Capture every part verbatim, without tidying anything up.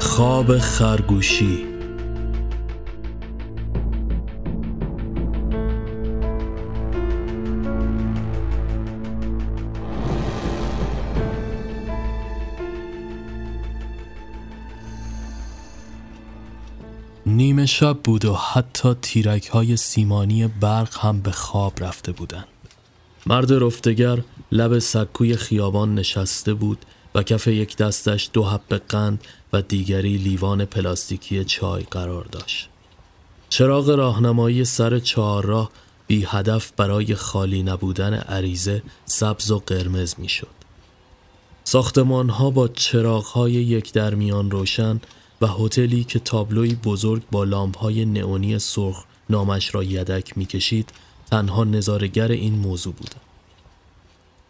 خواب خرگوشی. نیمه شب بود و حتی تیرک های سیمانی برق هم به خواب رفته بودند. مرد رفتگر لب سکوی خیابان نشسته بود و کف یک دستش دو حبه قند و دیگری لیوان پلاستیکی چای قرار داشت. چراغ راهنمایی سر چهارراه بی هدف برای خالی نبودن عریضه سبز و قرمز می شد. ساختمان ها با چراغ های یک درمیان روشن و هتلی که تابلوی بزرگ با لامپ‌های نئونی سرخ نامش را یدک می‌کشید، تنها نظاره‌گر این موضوع بود.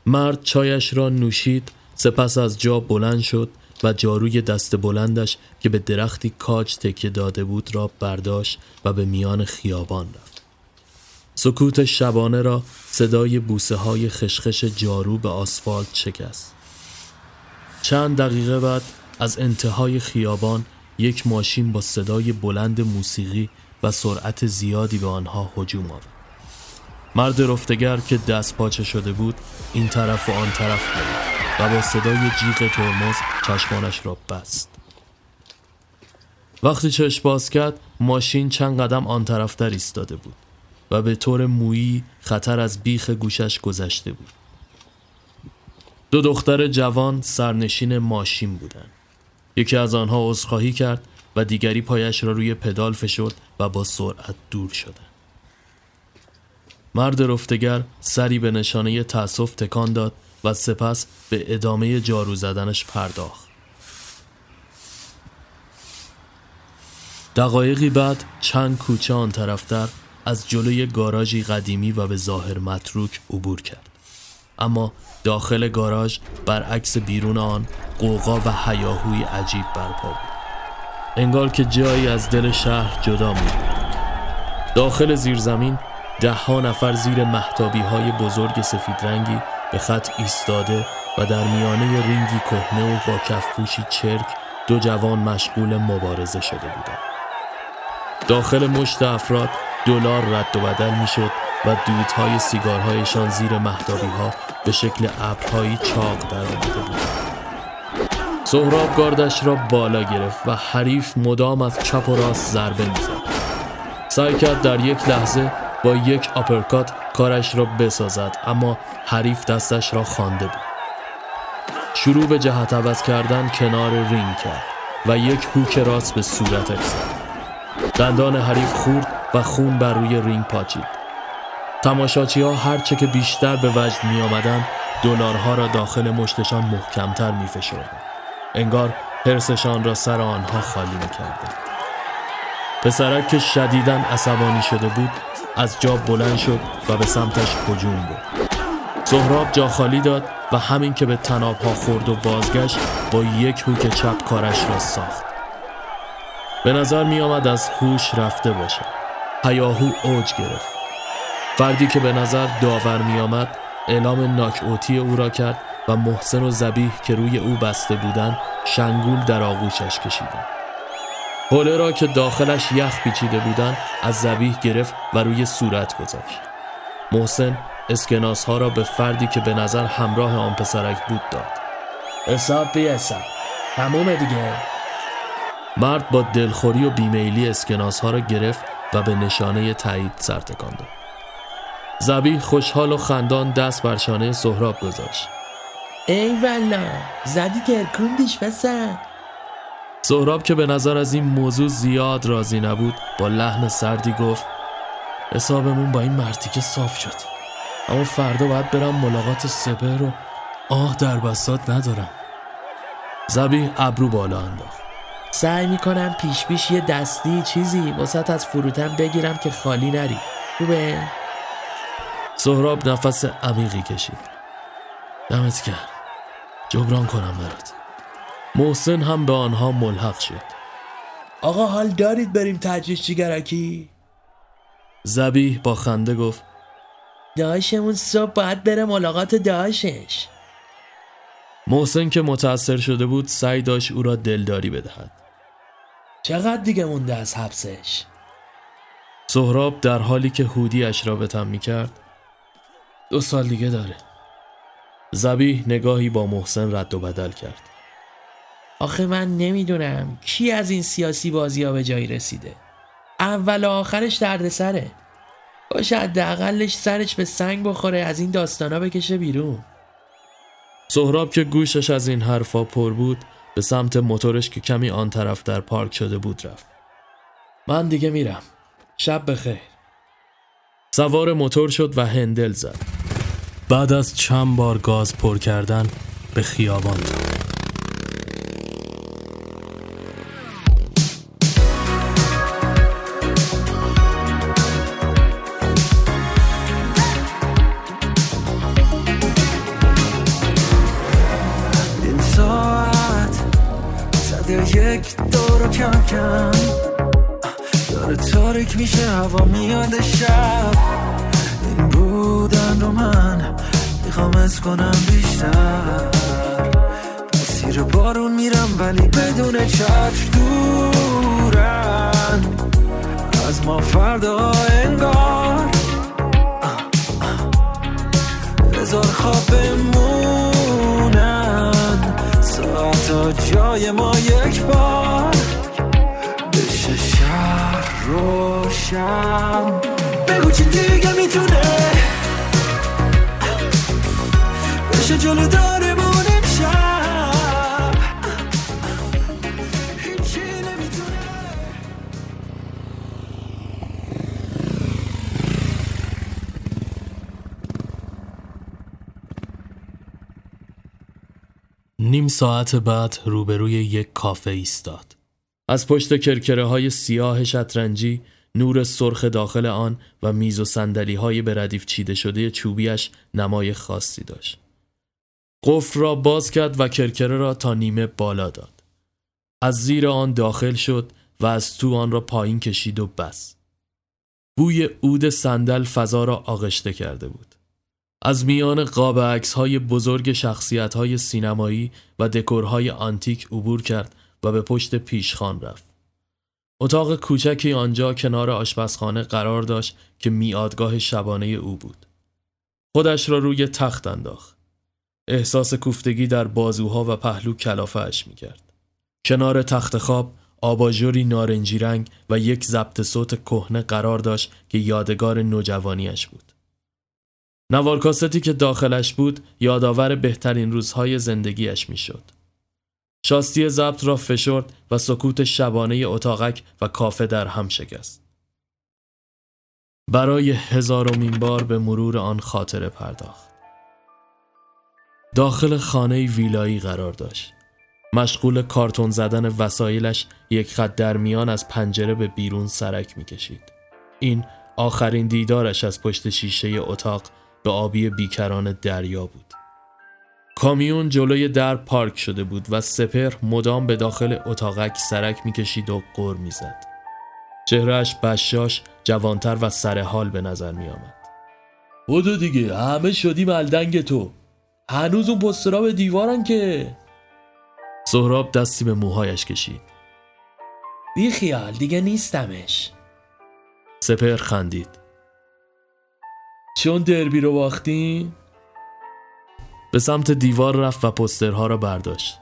مرد چایش را نوشید، سپس از جا بلند شد و جاروی دست بلندش که به درختی کاج تکیه داده بود را برداشت و به میان خیابان رفت. سکوت شبانه را صدای بوسه‌های خشخش جارو به آسفالت شکست. چند دقیقه بعد از انتهای خیابان یک ماشین با صدای بلند موسیقی و سرعت زیادی به آنها هجوم آورد. مرد رفتگر که دست پاچه شده بود این طرف و آن طرف پرید و با صدای جیغ ترمز چشمانش را بست. وقتی چشم باز کرد ماشین چند قدم آن طرفتر ایستاده بود و به طور مویی خطر از بیخ گوشش گذشته بود. دو دختر جوان سرنشین ماشین بودند. یکی از آنها عذرخواهی کرد و دیگری پایش را روی پدال فشرد و با سرعت دور شدند. مرد رفتگر سری به نشانه تأسف تکان داد و سپس به ادامه جارو زدنش پرداخت. دقایقی بعد چند کوچه آن طرفتر از جلوی گاراژی قدیمی و به ظاهر متروک عبور کرد. اما داخل گاراژ برعکس بیرون آن غوغا و هیاهوی عجیب برپا بود، انگار که جایی از دل شهر جدا می‌شد. داخل زیرزمین ده ها نفر زیر مهتابی های بزرگ سفید رنگی به خط ایستاده و در میانه رینگی کهنه و با کفپوشی چرک دو جوان مشغول مبارزه شده بودند. داخل مشت افراد دلار رد و بدل می‌شد و دودهای سیگارهایشان زیر مهتابی‌ها به شکل ابرهایی چاق درآمده بود. سهراب گاردش را بالا گرفت و حریف مدام از چپ و راست ضربه می‌زد. سعی کرد در یک لحظه با یک آپرکات کارش را بسازد، اما حریف دستش را خوانده بود. شروع به جهت عوض کردن کنار رینگ کرد و یک هوک راست به صورتش زد. دندان حریف خورد و خون بر روی رینگ پاچید. تماشاچی‌ها هرچه که بیشتر به وجد می‌آمدند، دلارها را داخل مشتشان محکم‌تر می‌فشردند. انگار حرصشان را سر آنها خالی می‌کردند. پسرک که شدیداً عصبانی شده بود، از جا بلند شد و به سمتش هجوم برد. سهراب جا خالی داد و همین که به تناب‌ها خورد و بازگشت، با یک هوک چپ کارش را ساخت. به نظر می‌آمد از هوش رفته باشد. هیاهو اوج گرفت. فردی که به نظر داور می آمد اعلام ناک‌اوتی او را کرد و محسن و ذبیح که روی او بسته بودند شنگول در آغوشش کشیدند. پوله را که داخلش یخ پیچیده بودند از ذبیح گرفت و روی صورت گذاشت. محسن اسکناس ها را به فردی که به نظر همراه آن پسرک بود داد. حساب بی حساب تمومه دیگه. مرد با دلخوری و بیمیلی اسکناس ها را گرفت و به نشانه تایید سر تکان داد. ذبیح خوشحال و خندان دست بر شانه سهراب گذاشت. ای والا زدی گرکوندیش بسن. سهراب که به نظر از این موضوع زیاد راضی نبود با لحن سردی گفت حسابمون با این مرتیکه صاف شد، اما فردا باید برم ملاقات سپهر و آه در بساط ندارم. ذبیح ابرو بالا انداخت. سعی میکنم پیش پیش یه دستی چیزی واسط از فروتم بگیرم که خالی نری، خوبه؟ سهراب نفس عمیقی کشید. دمت گرم، جبران کنم برات. محسن هم به آنها ملحق شد. آقا حال دارید بریم تجریش چیگرکی؟ ذبیح با خنده گفت داشمون صبح باید بره ملاقات داشش. محسن که متأثر شده بود سعی داشت او را دلداری بدهد، چقدر دیگه مونده از حبسش؟ سهراب در حالی که هودی اش را به تن می‌کرد، دو سال دیگه داره. ذبیح نگاهی با محسن رد و بدل کرد. آخه من نمیدونم کی از این سیاسی بازی‌ها به جایی رسیده. اول و آخرش دردسره. باشه حداقلش سرش به سنگ بخوره، از این داستانا بکشه بیرون. سهراب که گوشش از این حرفا پر بود، به سمت موتورش که کمی آن طرف در پارک شده بود رفت. من دیگه میرم. شب بخیر. سوار موتور شد و هندل زد. بعد از چند بار گاز پر کردن به خیابان رفت. یک دور کم کم داره تاریک میشه، هوا میاد شب. این بودن رو من میخوام از کنم بیشتر. مسیر بارون میرم ولی بدون چتر، دورن از ما فردا انگار. بذار خواب بمونن ساعتا جای ما یک بار بشه شهر روشن. بگو چی دیگه میتونه بشه جلو دارمون امشب، هیچی نمیتونه. نیم ساعت بعد روبروی یک کافه ایستاد. از پشت کرکره های سیاه شطرنجی، نور سرخ داخل آن و میز و صندلی های به ردیف چیده شده چوبیش نمای خاصی داشت. قفل را باز کرد و کرکره را تا نیمه بالا داد. از زیر آن داخل شد و از تو آن را پایین کشید و بس. بوی عود صندل فضا را آغشته کرده بود. از میان قاب عکس‌های بزرگ شخصیت‌های سینمایی و دکورهای آنتیک عبور کرد و به پشت پیشخوان رفت. اتاق کوچکی آنجا کنار آشپزخانه قرار داشت که میادگاه شبانه او بود. خودش را روی تخت انداخت. احساس کوفتگی در بازوها و پهلو کلافه‌اش می‌کرد. کنار تخت خواب آباژوری نارنجی رنگ و یک ضبط صوت کهنه قرار داشت که یادگار نوجوانیش بود. نوارکاستی که داخلش بود یادآور بهترین روزهای زندگیش میشد. شاستی ضبط را فشرد و سکوت شبانه اتاقک و کافه در هم شکست. برای هزارمین بار به مرور آن خاطره پرداخت. داخل خانه ویلایی قرار داشت. مشغول کارتون زدن وسایلش یک خط در میان از پنجره به بیرون سرک میکشید. این آخرین دیدارش از پشت شیشه اتاق به آبی بیکران دریا بود. کامیون جلوی در پارک شده بود و سپر مدام به داخل اتاقک سرک میکشید و غر میزد. چهرهش بشاش، جوانتر و سرحال به نظر میآمد. بودو دیگه، همه شدی ملدنگ تو. هنوز اون پسترا به دیوارن که. سهراب دستی به موهایش کشید. بی خیال، دیگه نیستمش. سپر خندید. چون دربی رو باختیم؟ به سمت دیوار رفت و پوسترها را برداشت.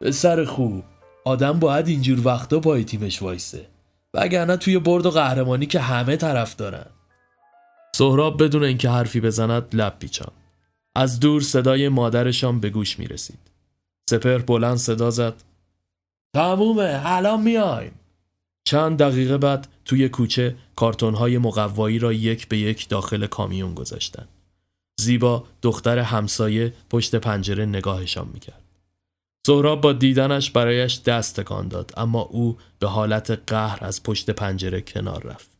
پسر خوب، آدم باید اینجور وقتا پای تیمش وایسه، وگرنه توی برد و قهرمانی که همه طرف دارن. سهراب بدون اینکه حرفی بزند لب پیچان. از دور صدای مادرشان به گوش می رسید. سپر بلند صدا زد. تمومه، الان میایم. چند دقیقه بعد توی کوچه کارتون‌های مقوایی را یک به یک داخل کامیون گذاشتن. زیبا دختر همسایه پشت پنجره نگاهشان میکرد. سهراب با دیدنش برایش دست تکان داد، اما او به حالت قهر از پشت پنجره کنار رفت.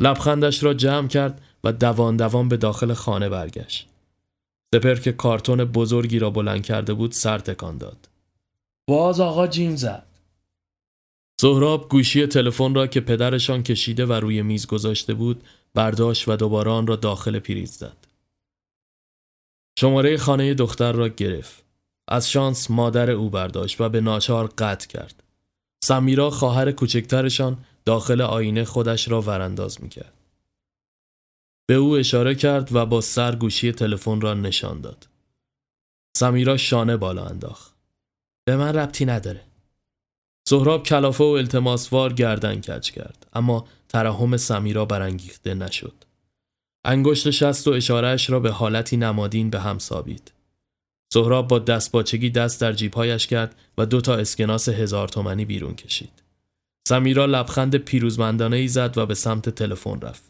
لبخندش را جمع کرد و دوان دوان به داخل خانه برگشت. سپر که کارتون بزرگی را بلند کرده بود سر تکان داد. باز آقا جیم زد. سهراب گوشی تلفن را که پدرشان کشیده و روی میز گذاشته بود برداشت و دوباره آن را داخل پریز زد. شماره خانه دختر را گرفت. از شانس مادر او برداشت و به ناچار قطع کرد. سمیرا خواهر کوچکترشان داخل آینه خودش را ورانداز می‌کرد. به او اشاره کرد و با سر گوشی تلفن را نشان داد. سمیرا شانه بالا انداخت. به من ربطی نداره. سهراب کلافه و التماسوار گردن کج کرد، اما ترحم سمیرا برانگیخته نشد. انگشت شست و اشارهش را به حالتی نمادین به هم سابید. سهراب با دستپاچگی دست در جیبهایش کرد و دو تا اسکناس هزار تومانی بیرون کشید. سمیرا لبخند پیروزمندانه‌ای زد و به سمت تلفن رفت.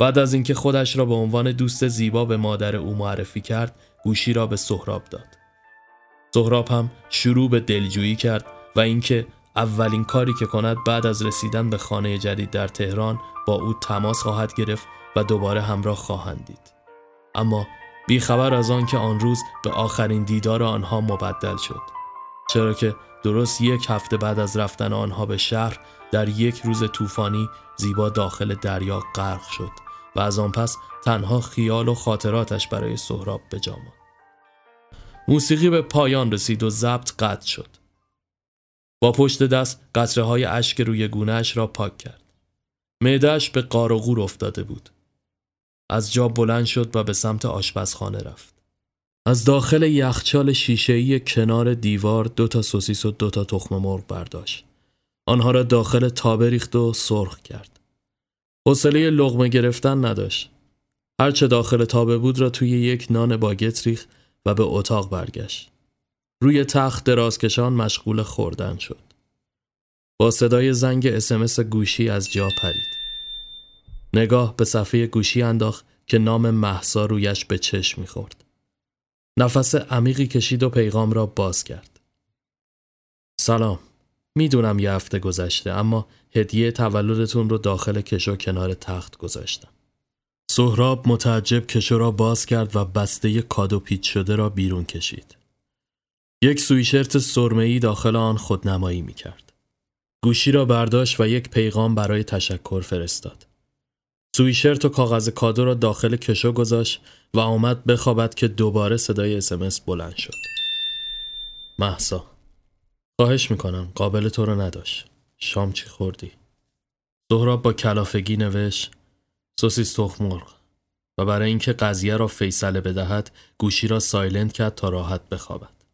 بعد از اینکه خودش را به عنوان دوست زیبا به مادر او معرفی کرد، گوشی را به سهراب داد. سهراب هم شروع به دلجویی کرد و اینکه اولین کاری که کند بعد از رسیدن به خانه جدید در تهران با او تماس خواهد گرفت و دوباره همراه خواهند دید. اما بیخبر از آن که آن روز به آخرین دیدار آنها مبدل شد، چرا که درست یک هفته بعد از رفتن آنها به شهر در یک روز طوفانی زیبا داخل دریا غرق شد و از آن پس تنها خیال و خاطراتش برای سهراب به جا ماند. موسیقی به پایان رسید و ضبط قطع شد. با پشت دست قطره های اشک روی گونه‌اش را پاک کرد. معده‌اش به قار و قور افتاده بود. از جا بلند شد و به سمت آشپزخانه رفت. از داخل یخچال شیشه‌ای کنار دیوار دو تا سوسیس و دو تا تخم مرغ برداشت. آنها را داخل تابه ریخت و سرخ کرد. حوصله لقمه گرفتن نداشت. هرچه داخل تابه بود را توی یک نان باگت ریخت و به اتاق برگشت. روی تخت درازکشان مشغول خوردن شد. با صدای زنگ اسمس گوشی از جا پرید. نگاه به صفحه گوشی انداخت که نام مهسا رویش به چشم می‌خورد. نفس عمیقی کشید و پیغام را باز کرد. سلام. میدونم یه هفته گذشته، اما هدیه تولدتون رو داخل کشو کنار تخت گذاشتم. سهراب متعجب کشو را باز کرد و بسته کادو پیچ شده را بیرون کشید. یک سویشرت سرمه‌ای داخل آن خودنمایی می‌کرد. گوشی را برداشت و یک پیغام برای تشکر فرستاد. سویشرت و کاغذ کادو را داخل کشو گذاشت و آمد بخوابد که دوباره صدای اسمس بلند شد. مهسا، خواهش میکنم قابل تو رو نداشت. شام چی خوردی؟ سهراب با کلافگی نوشت سوسیس تخم مرغ و برای اینکه قضیه را فیصله بدهد گوشی را سایلنت کرد تا راحت بخوابد.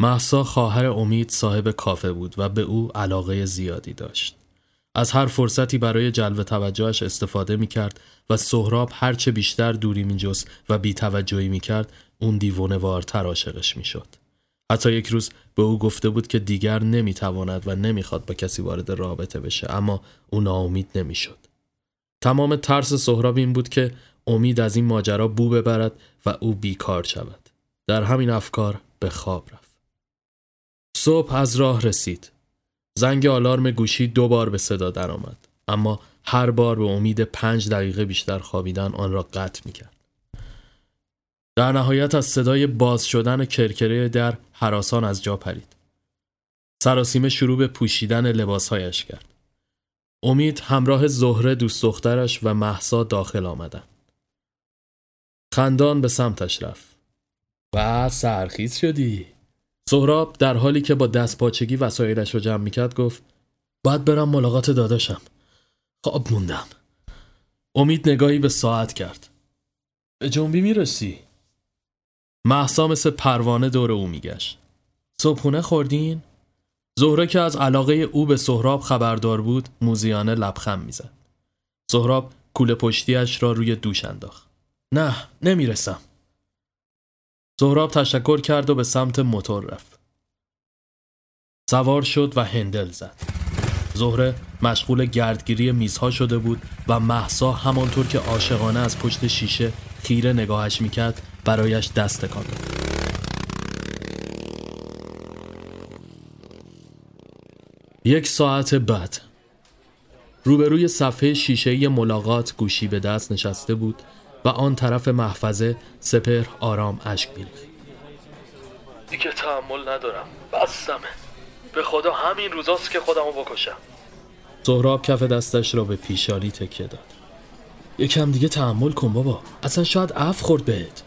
مهسا خواهر امید صاحب کافه بود و به او علاقه زیادی داشت. از هر فرصتی برای جلب توجهش استفاده میکرد و سهراب هرچه بیشتر دوری میجست و بی‌توجهی میکرد، اون دیوانه‌وارتر عاشقش میشد. حتی یک روز به او گفته بود که دیگر نمیتواند و نمیخواد با کسی وارد رابطه بشه، اما او ناامید نمیشد. تمام ترس سهراب این بود که امید از این ماجرا بو ببرد و او بیکار شود. در همین افکار به خواب رفت. صبح از راه رسید. زنگ آلارم گوشی دو بار به صدا در آمد، اما هر بار به امید پنج دقیقه بیشتر خوابیدن آن را قطع میکرد. در نهایت از صدای باز شدن کرکره در هراسان از جا پرید. سراسیمه شروع به پوشیدن لباسهایش کرد. امید همراه زهره دوست دخترش و مهسا داخل آمدند. خندان به سمتش رفت. و سرخیز شدی؟ سهراب در حالی که با دست پاچگی وسایلش رو جمع میکرد گفت باید برم ملاقات داداشم. خواب موندم. امید نگاهی به ساعت کرد. به جنبی میرسی؟ مهسا مثل پروانه دور او میگشت. صبحونه خوردین؟ زهره که از علاقه او به سهراب خبردار بود موزیانه لبخند میزد. سهراب کوله پشتیش را روی دوش انداخت. نه نمیرسم. سهراب تشکر کرد و به سمت موتور رفت. سوار شد و هندل زد. زهره مشغول گردگیری میزها شده بود و مهسا همانطور که عاشقانه از پشت شیشه خیره نگاهش میکرد برایش دست تکان داد. یک ساعت بعد روبروی صفحه شیشه‌ای ملاقات گوشی به دست نشسته بود و آن طرف محفظه سپهر آرام اشک می‌ریخت. دیگه تحمل ندارم. بسمه. به خدا همین روزاست که خودمو بکشم. سهراب کف دستش را به پیشانی تکیه داد. یکم دیگه تحمل کن بابا. اصلا شاید عفو خورد بهت.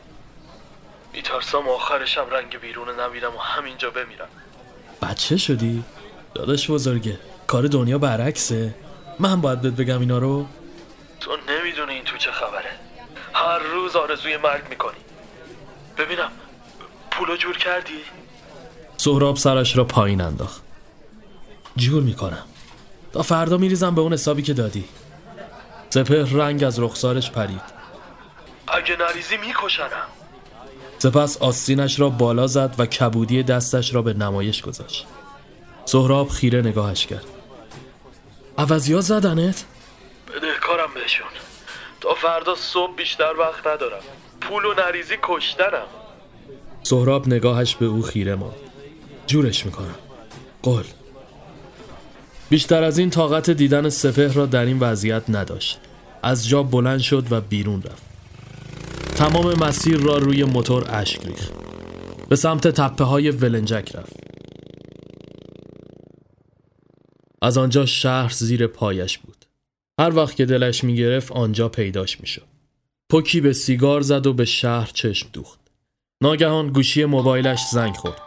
میترسم آخرشم رنگ بیرون نمیرم و همینجا بمیرم. بچه شدی؟ داداش بزرگه، کار دنیا برعکسه. من باید بهت بگم اینا رو؟ تو نمیدونی این تو چه خبره. هر روز آرزوی مرگ میکنی. ببینم پولو جور کردی؟ سهراب سرش را پایین انداخت. جور میکنم. تا فردا میریزم به اون حسابی که دادی. سپهر رنگ از رخسارش پرید. اگه نریزی میکشنم. سپس آستینش را بالا زد و کبودی دستش را به نمایش گذاشت. سهراب خیره نگاهش کرد. عوضیا زدنت؟ بده کارم بهشون. تا فردا صبح بیشتر وقت ندارم. پول و نریزی کشتنم. سهراب نگاهش به او خیره ماند. جورش میکنم. قول. بیشتر از این طاقت دیدن سپهر را در این وضعیت نداشت. از جا بلند شد و بیرون رفت. تمام مسیر را روی موتور اشک ریخت. به سمت تپه های ولنجک رفت. از آنجا شهر زیر پایش بود. هر وقت که دلش میگرفت آنجا پیداش میشد. پوکی به سیگار زد و به شهر چشم دوخت. ناگهان گوشی موبایلش زنگ خورد.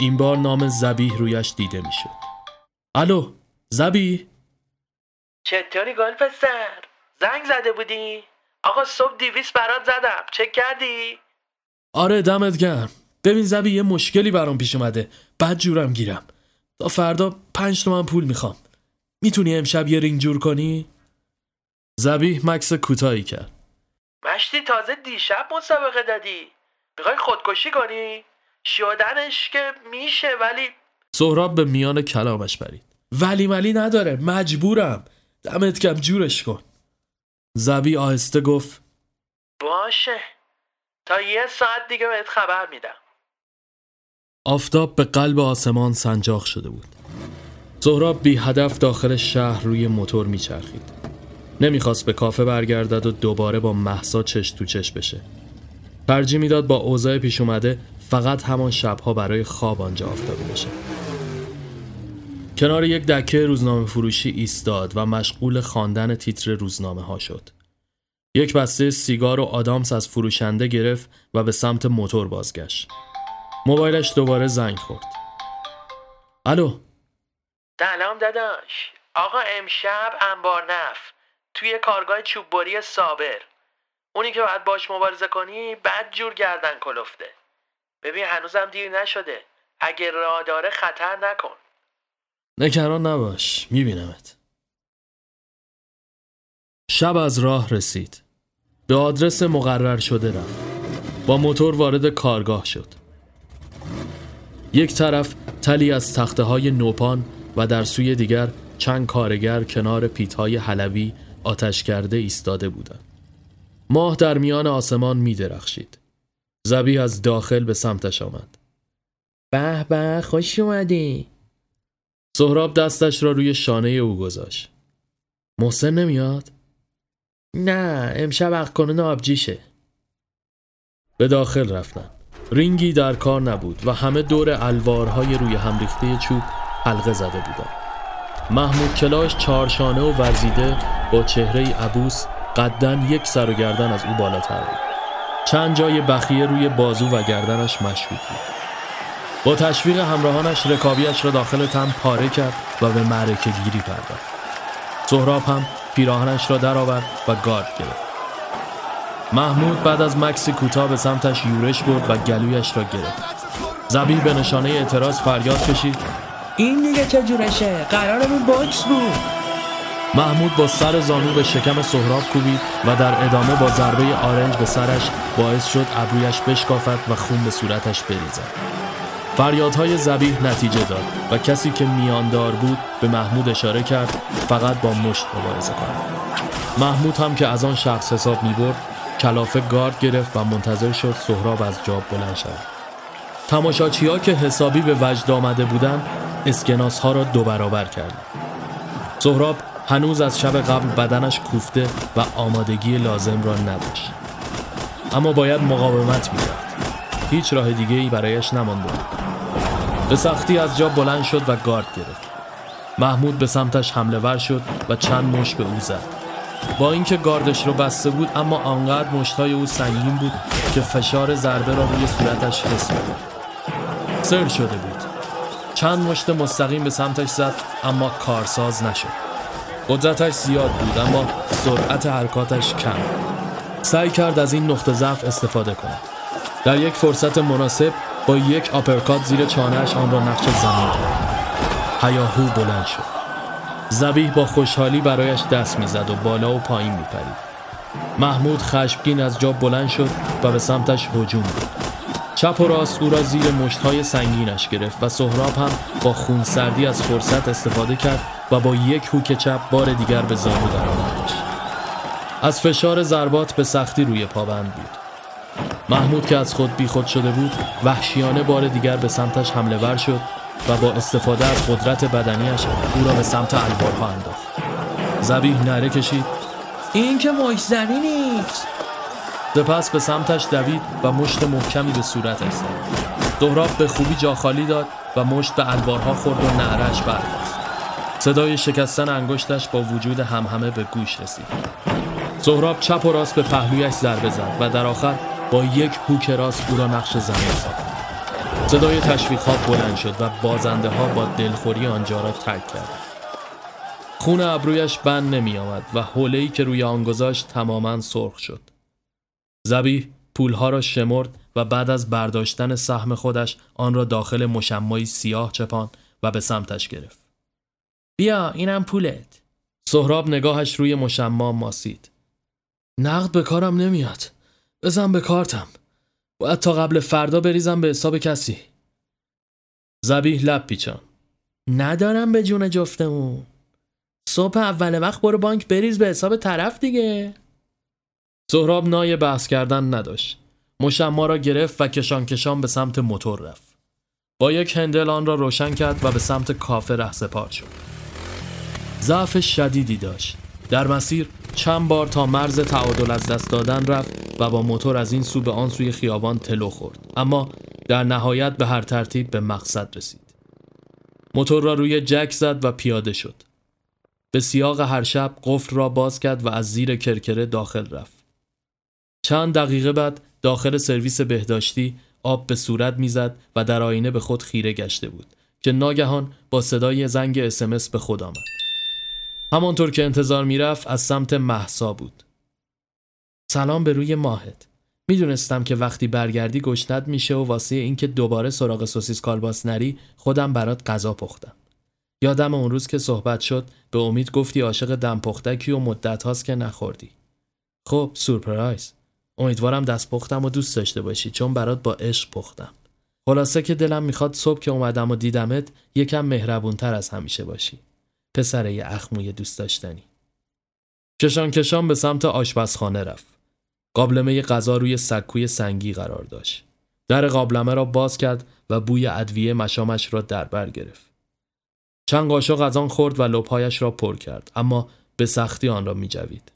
این بار نام ذبیح رویش دیده میشد. الو ذبیح، چطوری گل پسر؟ زنگ زده بودی؟ آقا صبح دیویس برات زدم، چک کردی؟ آره دمت گرم. ببین ذبیح، یه مشکلی برام پیش اومده، بد جورم گیرم. تا فردا پنج تومن پول میخوام. میتونی امشب یه رینگ جور کنی؟ ذبیح مکس کوتاهی کرد. مشتی تازه دیشب مسابقه دادی، میخوای خودکشی کنی؟ شدنش که میشه ولی... سهراب به میان کلامش پرید. ولی ولی نداره، مجبورم. دمت گرم، جورش کن. ذبیح آهسته گفت باشه، تا یه ساعت دیگه بهت خبر میدم. آفتاب به قلب آسمان سنجاق شده بود. سهراب بی هدف داخل شهر روی موتور میچرخید. نمیخواست به کافه برگردد و دوباره با مهسا چش تو چش بشه. ترجیح میداد با اوضاع پیش اومده فقط همان شبها برای خواب آنجا آفتابی بشه. کنار یک دکه روزنامه فروشی ایستاد و مشغول خواندن تیتر روزنامه ها شد. یک بسته سیگار و آدامس از فروشنده گرفت و به سمت موتور بازگشت. موبایلش دوباره زنگ خورد. الو. سلام داداش. آقا امشب انبارنفت توی کارگاه چوب‌بری صابر. اونی که باید باش مبارزه کنی بد جور گردن کلفته. ببین هنوزم دیر نشده. اگه راه داره خطر نکن. نگران نباش، میبینمت. شب از راه رسید. به آدرس مقرر شده رفت. با موتور وارد کارگاه شد. یک طرف تلی از تخته های نوپان و در سوی دیگر چند کارگر کنار پیت های حلبی آتش کرده ایستاده بودند. ماه در میان آسمان می درخشید. ذبیح از داخل به سمتش آمد. به به، خوش اومدی. سهراب دستش را روی شانه او گذاشت. محسن نمیاد؟ نه، امشب عقلانه آبجیشه. به داخل رفتن. رینگی در کار نبود و همه دور الوارهای روی هم ریخته چوب حلقه زده بودند. محمود کلاش چارشانه و ورزیده با چهره عبوس، قدن یک سر و گردن از او بالاتر بود. چند جای بخیه روی بازو و گردنش مشکوک بود. با تشویق همراهانش رکابیش را داخل تن پاره کرد و به معرکه گیری پرداخت. سهراب هم پیراهنش را درآورد و گارد گرفت. محمود بعد از مکس کوتاه به سمتش یورش برد و گلویش را گرفت. ذبیح به نشانه اعتراض فریاد کشید. این دیگه چه جورشه؟ قرارمون باکس بود. محمود با سر زانو به شکم سهراب کوبید و در ادامه با ضربه آرنج به سرش باعث شد ابرویش بشکافد و خون به صورتش بریزد. فریادهای ذبیح نتیجه داد و کسی که میاندار بود به محمود اشاره کرد فقط با مشت مبارزه کرد. محمود هم که از آن شخص حساب می‌برد کلافه گارد گرفت و منتظر شد سهراب از جا بلند شد. تماشاچی‌ها که حسابی به وجد آمده بودند اسکناس‌ها را دو برابر کردند. سهراب هنوز از شب قبل بدنش کوفته و آمادگی لازم را نداشت. اما باید مقاومت می‌کرد. هیچ راه دیگه‌ای برایش نمانده. به سختی از جا بلند شد و گارد گرفت. محمود به سمتش حمله ور شد و چند مشت به او زد. با اینکه گاردش رو بسته بود اما آنقدر مشت‌های او سنگین بود که فشار ضربه را روی صورتش حس می‌کرد. سر شده بود. چند مشت مستقیم به سمتش زد، اما کارساز نشد. قدرتش زیاد بود اما سرعت حرکاتش کم. سعی کرد از این نقطه ضعف استفاده کند. در یک فرصت مناسب با یک آپرکات زیر چانهش آن را نقش زمین کرد. هیاهو بلند شد. ذبیح با خوشحالی برایش دست میزد و بالا و پایین میپرید. محمود خشمگین از جا بلند شد و به سمتش هجوم بود. چپ و راست او را زیر مشت‌های سنگینش گرفت و سهراب هم با خونسردی از فرصت استفاده کرد و با یک هوک چپ بار دیگر به زانو درآوردش. از فشار ضربات به سختی روی پابند بود. محمود که از خود بیخود شده بود، وحشیانه بار دیگر به سمتش حمله ور شد و با استفاده از قدرت بدنیش او را به سمت الوارها انداخت. ذبیح نره کشید: این که مش زنی نیست. سپس به سمتش دوید و مشت محکمی به صورتش زد. سهراب به خوبی جا خالی داد و مشت به الوارها خورد و نعره‌اش برخاست. صدای شکستن انگشتش با وجود همهمه به گوش رسید. سهراب چپ و راست به پهلویش ضربه زد و در آخر با یک هوک راست او را نقش زمین زد. صدای تشویق‌ها بلند شد و بازنده ها با دلخوری آنجا را ترک کرد. خون ابرویش بند نمی آمد و حوله‌ای که روی آن گذاشت تماماً سرخ شد. ذبیح پولها را شمرد و بعد از برداشتن سهم خودش آن را داخل مشمعی سیاه چپان و به سمتش گرفت. بیا اینم پولت. سهراب نگاهش روی مشمع ماسید. نقد به کارم نمیاد. بزن به کارتم. باید تا قبل فردا بریزم به حساب کسی. ذبیح لب پیچان. ندارم به جون جفتمون. صبح اول وقت برو بانک بریز به حساب طرف دیگه. سهراب نای بحث کردن نداشت. مشمع را گرفت و کشان کشان به سمت موتور رفت. با یک هندل آن را روشن کرد و به سمت کافه رهسپار شد. ضعف شدیدی داشت. در مسیر چند بار تا مرز تعادل از دست دادن رفت و با موتور از این سو به آن سوی خیابان تلو خورد، اما در نهایت به هر ترتیب به مقصد رسید. موتور را روی جک زد و پیاده شد. به سیاق هر شب قفل را باز کرد و از زیر کرکره داخل رفت. چند دقیقه بعد داخل سرویس بهداشتی آب به صورت میزد و در آینه به خود خیره گشته بود که ناگهان با صدای زنگ اسمس به خود آمد. همانطور که انتظار میرفت از سمت مهسا بود. سلام به روی ماهت. میدونستم که وقتی برگردی گشنت میشه و واسه اینکه دوباره سراغ سوسیس کالباس نری خودم برات غذا پختم. یادم اون روز که صحبت شد به امید گفتی عاشق دم پختکی و مدت هاست که نخوردی. خب سورپرایز. امیدوارم دست پختم و دوست داشته باشی چون برات با عشق پختم. خلاصه که دلم میخواد صبح که اومدم و دیدمت یکم مهربونتر از همیشه باشی. پسر یه اخموی دوست داشتنی. کشان کشان به سمت آشپزخانه رفت. قابلمه غذا روی سکوی سنگی قرار داشت. در قابلمه را باز کرد و بوی ادویه مشامش را در بر گرفت. چند قاشق از آن خورد و لب‌هایش را پر کرد، اما به سختی آن را می‌جوید.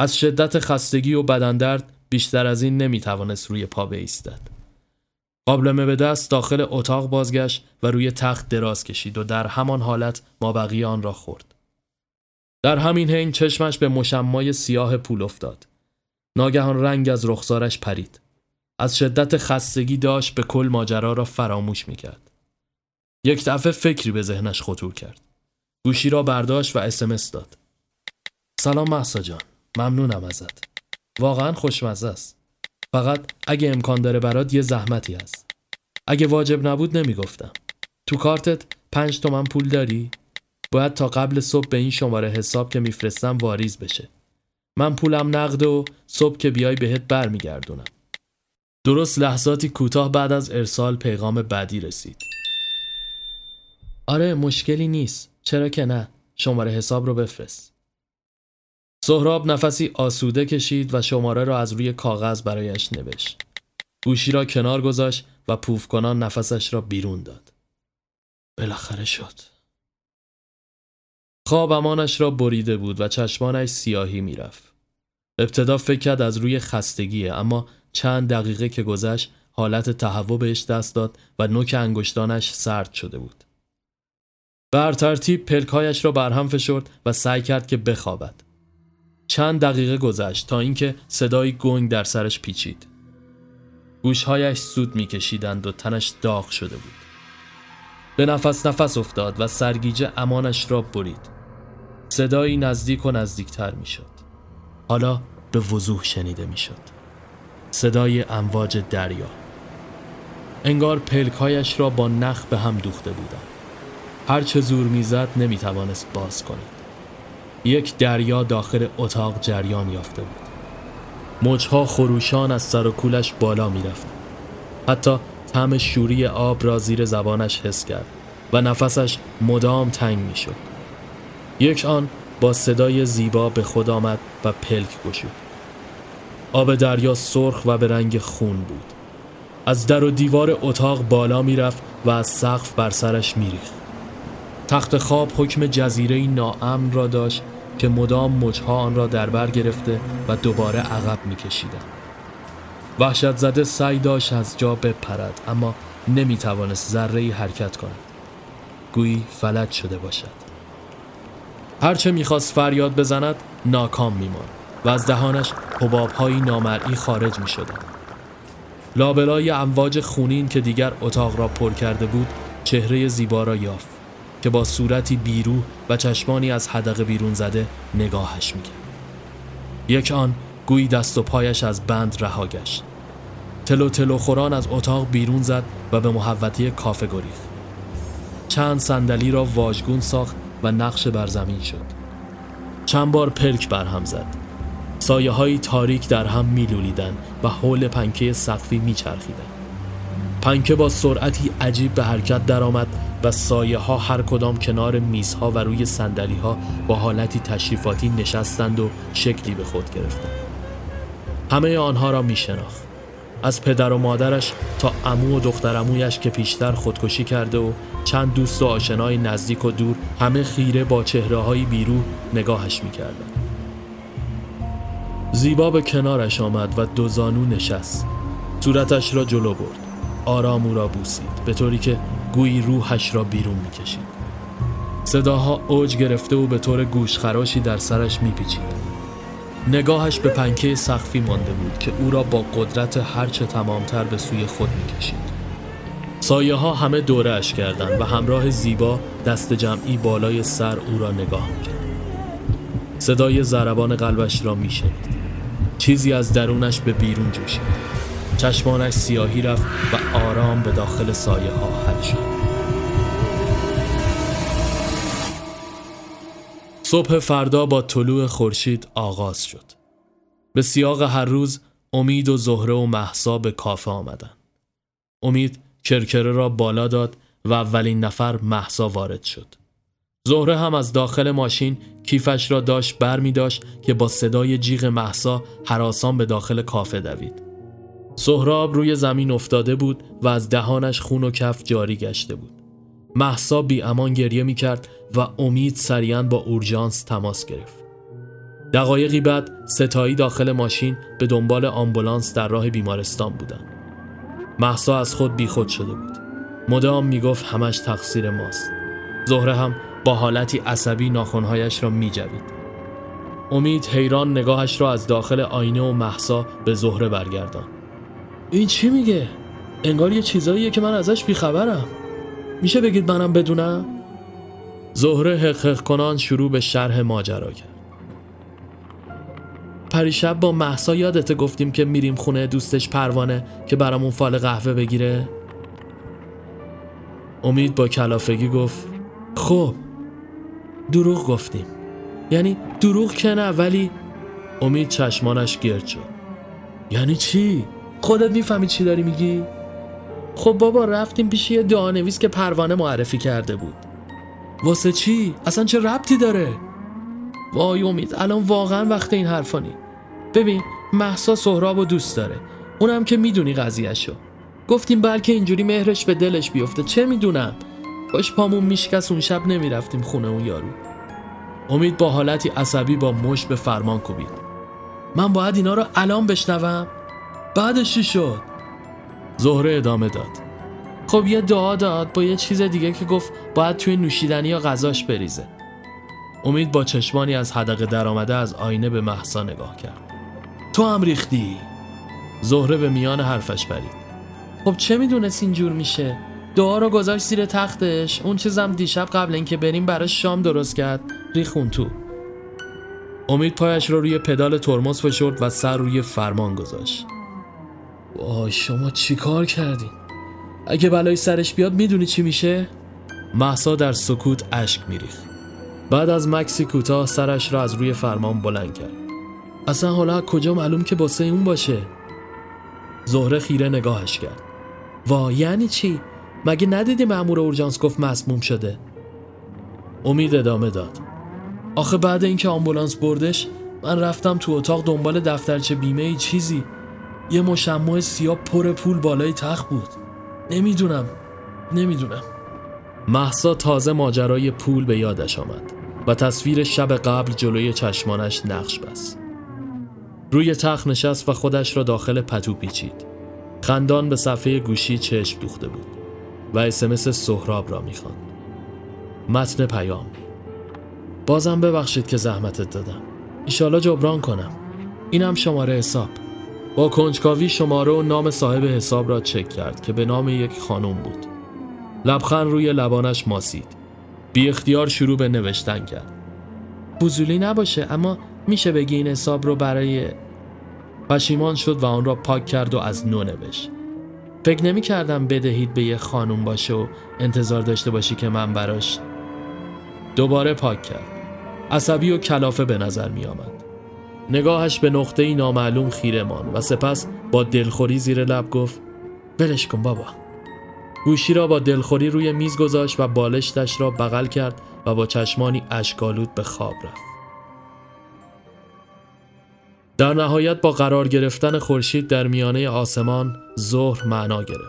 از شدت خستگی و بدندرد بیشتر از این نمی‌توانست روی پا بایستد. قابلمه به دست داخل اتاق بازگشت و روی تخت دراز کشید و در همان حالت مابقی آن را خورد. در همین حین چشمش به مشمع سیاه پول افتاد. ناگهان رنگ از رخسارش پرید. از شدت خستگی داشت به کل ماجرا را فراموش میکرد. یک دفعه فکری به ذهنش خطور کرد. گوشی را برداشت و اسمس داد. سلام مهسا جان، ممنونم ازت. واقعا خوشمزه است. فقط اگه امکان داره برات یه زحمتی هست. اگه واجب نبود نمیگفتم. تو کارتت پنج تومن پول داری؟ باید تا قبل صبح به این شماره حساب که میفرستم واریز بشه. من پولم نقد و صبح که بیای بهت برمیگردونم. درست لحظاتی کوتاه بعد از ارسال پیغام بعدی رسید. آره مشکلی نیست. چرا که نه؟ شماره حساب رو بفرست. سهراب نفسی آسوده کشید و شماره را از روی کاغذ برایش نوشت. گوشی را کنار گذاشت و پوف کنان نفسش را بیرون داد. بالاخره شد. خواب امانش را بریده بود و چشمانش سیاهی میرفت. ابتدا فکر کرد از روی خستگیه، اما چند دقیقه که گذشت حالت تهوع بهش دست داد و نوک انگشتانش سرد شده بود. بر ترتیب پلکایش را برهم فشرد و سعی کرد که بخوابد. چند دقیقه گذشت تا اینکه صدای گنگ در سرش پیچید. گوشهایش سود می‌کشیدند و تنش داغ شده بود. به نفس نفس افتاد و سرگیجه امانش را برید. صدایی نزدیک و نزدیکتر می شد. حالا به وضوح شنیده می شد. صدای امواج دریا. انگار پلکایش را با نخ به هم دوخته بودند. هر چه زور می زد نمی توانست باز کند. یک دریا داخل اتاق جریان یافته بود. موجها خروشان از سر و کولش بالا می رفت. حتی طعم شوری آب را زیر زبانش حس کرد و نفسش مدام تنگ می شد. یک آن با صدای زیبا به خود آمد و پلک گشود. آب دریا سرخ و به رنگ خون بود. از در و دیوار اتاق بالا می رفت و از سقف بر سرش می ریخت. تخت خواب حکم جزیره ناامن را داشت که مدام موجها آن را در بر گرفته و دوباره عقب می کشیدند. وحشت زده سعی داشت از جا بپرد، اما نمی توانست ذره‌ای حرکت کند. گویی فلج شده باشد. هرچه می خواست فریاد بزند ناکام می ماند و از دهانش حباب‌های نامرئی خارج می شدند. لابلای امواج خونین که دیگر اتاق را پر کرده بود، چهره زیبا را یافت که با صورتی بیروح و چشمانی از حدقه بیرون زده نگاهش میکرد. یک آن گویی دست و پایش از بند رها گشت. تلو تلو خوران از اتاق بیرون زد و به محوطه کافه گریخت. چند صندلی را واژگون ساخت و نقش بر زمین شد. چند بار پلک بر هم زد. سایه های تاریک در هم میلولیدند و حول پنکه سقفی میچرخیدند. پنکه با سرعتی عجیب به حرکت درآمد و سایه ها هر کدام کنار میزها و روی صندلی ها با حالتی تشریفاتی نشستند و شکلی به خود گرفتند. همه آنها را می شناخت. از پدر و مادرش تا عمو و دختر عمویش که پیشتر خودکشی کرده و چند دوست و آشنای نزدیک و دور، همه خیره با چهره های بیروح نگاهش می کردند. زیبا به کنارش آمد و دو زانو نشست. صورتش را جلو برد. آرام او را بوسید، به طوری که گویی روحش را بیرون میکشید. صداها اوج گرفته و به طور گوشخراشی در سرش میپیچید. نگاهش به پنکه سقفی مانده بود که او را با قدرت هرچه تمامتر به سوی خود میکشید. سایه ها همه دوره اش کردند و همراه زیبا دست جمعی بالای سر او را نگاه میکرد. صدای ضربان قلبش را میشنید. چیزی از درونش به بیرون جوشید. چشمانش سیاهی رفت و آرام به داخل سایه ها حل شد. صبح فردا با طلوع خورشید آغاز شد. به سیاق هر روز امید و زهره و مهسا به کافه آمدند. امید کرکره را بالا داد و اولین نفر مهسا وارد شد. زهره هم از داخل ماشین کیفش را داشت بر می داشت که با صدای جیغ مهسا هراسان به داخل کافه دوید. سهراب روی زمین افتاده بود و از دهانش خون و کف جاری گشته بود. مهسا بی امان گریه می کرد و امید سریعاً با اورژانس تماس گرفت. دقایقی بعد ستایی داخل ماشین به دنبال آمبولانس در راه بیمارستان بودند. مهسا از خود بیخود شده بود. مدام می گفت همش تقصیر ماست. زهره هم با حالتی عصبی ناخنهایش را می جوید. امید حیران نگاهش را از داخل آینه و مهسا به زهره برگرداند. این چی میگه؟ انگار یه چیزاییه که من ازش بیخبرم. میشه بگید منم بدونم؟ زهره حق‌حق کنان شروع به شرح ماجرا کرد. پریشب با مهسا یادته گفتیم که میریم خونه دوستش پروانه که برامون فال قهوه بگیره؟ امید با کلافگی گفت خب دروغ گفتیم. یعنی دروغ که نه، ولی امید چشمانش گرد شد. یعنی چی؟ خودت میفهمی چی داری میگی؟ خب بابا رفتیم پیش یه دعانویس که پروانه معرفی کرده بود. واسه چی؟ اصلا چه ربطی داره؟ وای امید الان واقعا وقت این حرفانی. ببین مهسا سهرابو دوست داره، اونم که میدونی قضیهشو. گفتیم بلکه اینجوری مهرش به دلش بیفته. چه میدونم، کاش پامون میشکست اون شب نمیرفتیم خونه اون یارو. امید با حالتی عصبی با مش به فرمان کوبید. من باید اینا رو الان بشنوم؟ بعدش چی شد؟ زهره ادامه داد. خب یه دعا داد با یه چیز دیگه که گفت باید توی نوشیدنی یا غذاش بریزه. امید با چشمانی از حدقه درآمده از آینه به مهسا نگاه کرد. تو هم ریختی؟ زهره به میان حرفش پرید. خب چه میدونست اینجور میشه؟ دعا رو گذاشت زیر تختش. اون چیزم دیشب قبل اینکه بریم برای شام درست کرد ریخون تو. امید پایش رو روی پدال ترمز فشرد و سر روی فرمان گذاشت. وای شما چی کار کردین؟ اگه بلای سرش بیاد میدونی چی میشه؟ مهسا در سکوت اشک میریخت. بعد از مکسی کوتاه سرش را رو از روی فرمان بلند کرد. اصلا حالا کجا معلوم که باسه اون باشه؟ زهره خیره نگاهش کرد. وا یعنی چی؟ مگه ندیدی مأمور اورژانس گفت مسموم شده؟ امید ادامه داد. آخه بعد اینکه آمبولانس بردش من رفتم تو اتاق دنبال دفترچه بیمه ای چیزی. یه مشمع سیاه پر پول بالای تخت بود. نمیدونم نمیدونم. مهسا تازه ماجرای پول به یادش آمد و تصویر شب قبل جلوی چشمانش نقش بست. روی تخت نشست و خودش را داخل پتو پیچید. خندان به صفحه گوشی چشم دوخته بود و اسمس سهراب را میخواند. متن پیام: بازم ببخشید که زحمتت دادم. ایشالا جبران کنم. اینم شماره حساب. با کنجکاوی شماره و نام صاحب حساب را چک کرد که به نام یک خانم بود. لبخند روی لبانش ماسید. بی اختیار شروع به نوشتن کرد. بزولی نباشه اما میشه بگی این حساب رو برای... پشیمان شد و آن را پاک کرد و از نو نوشت. فکر نمی کردم بدهید به یه خانم باشه و انتظار داشته باشی که من براش... دوباره پاک کرد. عصبی و کلافه به نظر می آمد. نگاهش به نقطه‌ای نامعلوم خیره ماند و سپس با دلخوری زیر لب گفت: ولش کن بابا. گوشی را با دلخوری روی میز گذاشت و بالشتش را بغل کرد و با چشمانی اشک‌آلود به خواب رفت. در نهایت با قرار گرفتن خورشید در میانه آسمان ظهر معنا گرفت.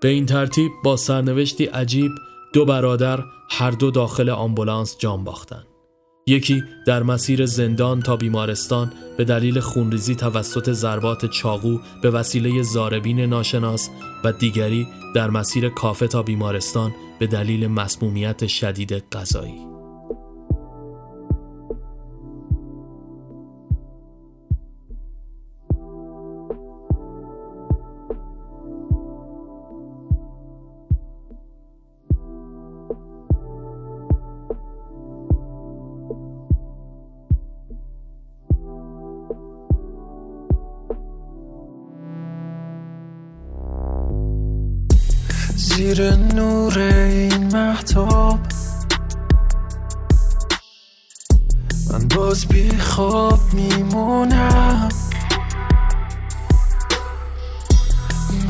به این ترتیب با سرنوشتی عجیب دو برادر هر دو داخل آمبولانس جان باختند. یکی در مسیر زندان تا بیمارستان به دلیل خونریزی توسط ضربات چاقو به وسیله ضاربین ناشناس و دیگری در مسیر کافه تا بیمارستان به دلیل مسمومیت شدید غذایی. زیر نور این مهتاب من باز بی خواب میمونم.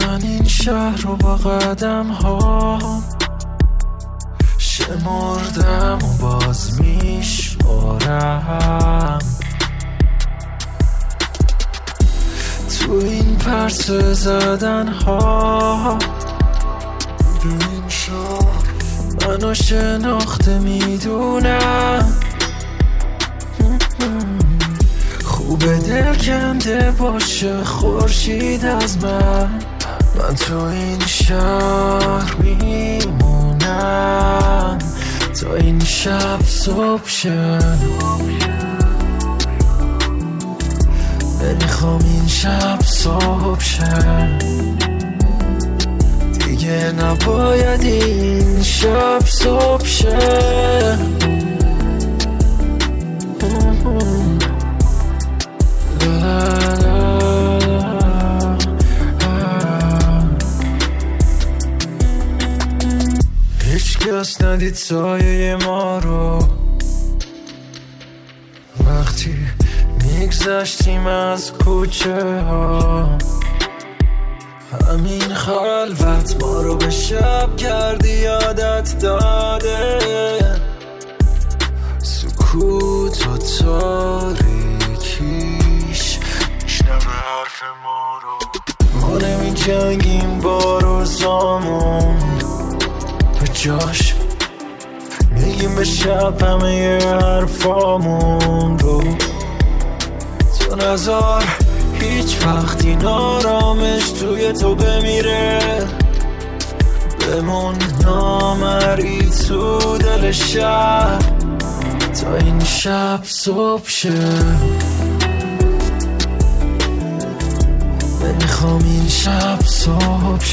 من این شهر رو با قدم ها شمردم و باز میشمارم. تو این پرس زدن ها منو شناخته میدونم. خوبه دل کنده باشه خورشید از من. من تو این شهر میمونم تا این شب صبح شه. نمیخوام این شب صبح شه. دیگه نباید این شب صبح شه. هیچ کس ندید سایه ما رو وقتی میگذشتیم از کوچه ها. همین خلوت ما رو به شب کردی یادت داده. سکوت و تاریکیش میشنوه حرف ما رو. ما نمی جنگیم با روزامون به جاش میگیم به شب همه یه حرفامون رو. تو نظر هیچ وقت این آرامش توی تو بمیره. بمون نامری تو دل شب تا این شب صبح شه. نمیخوام این شب صبح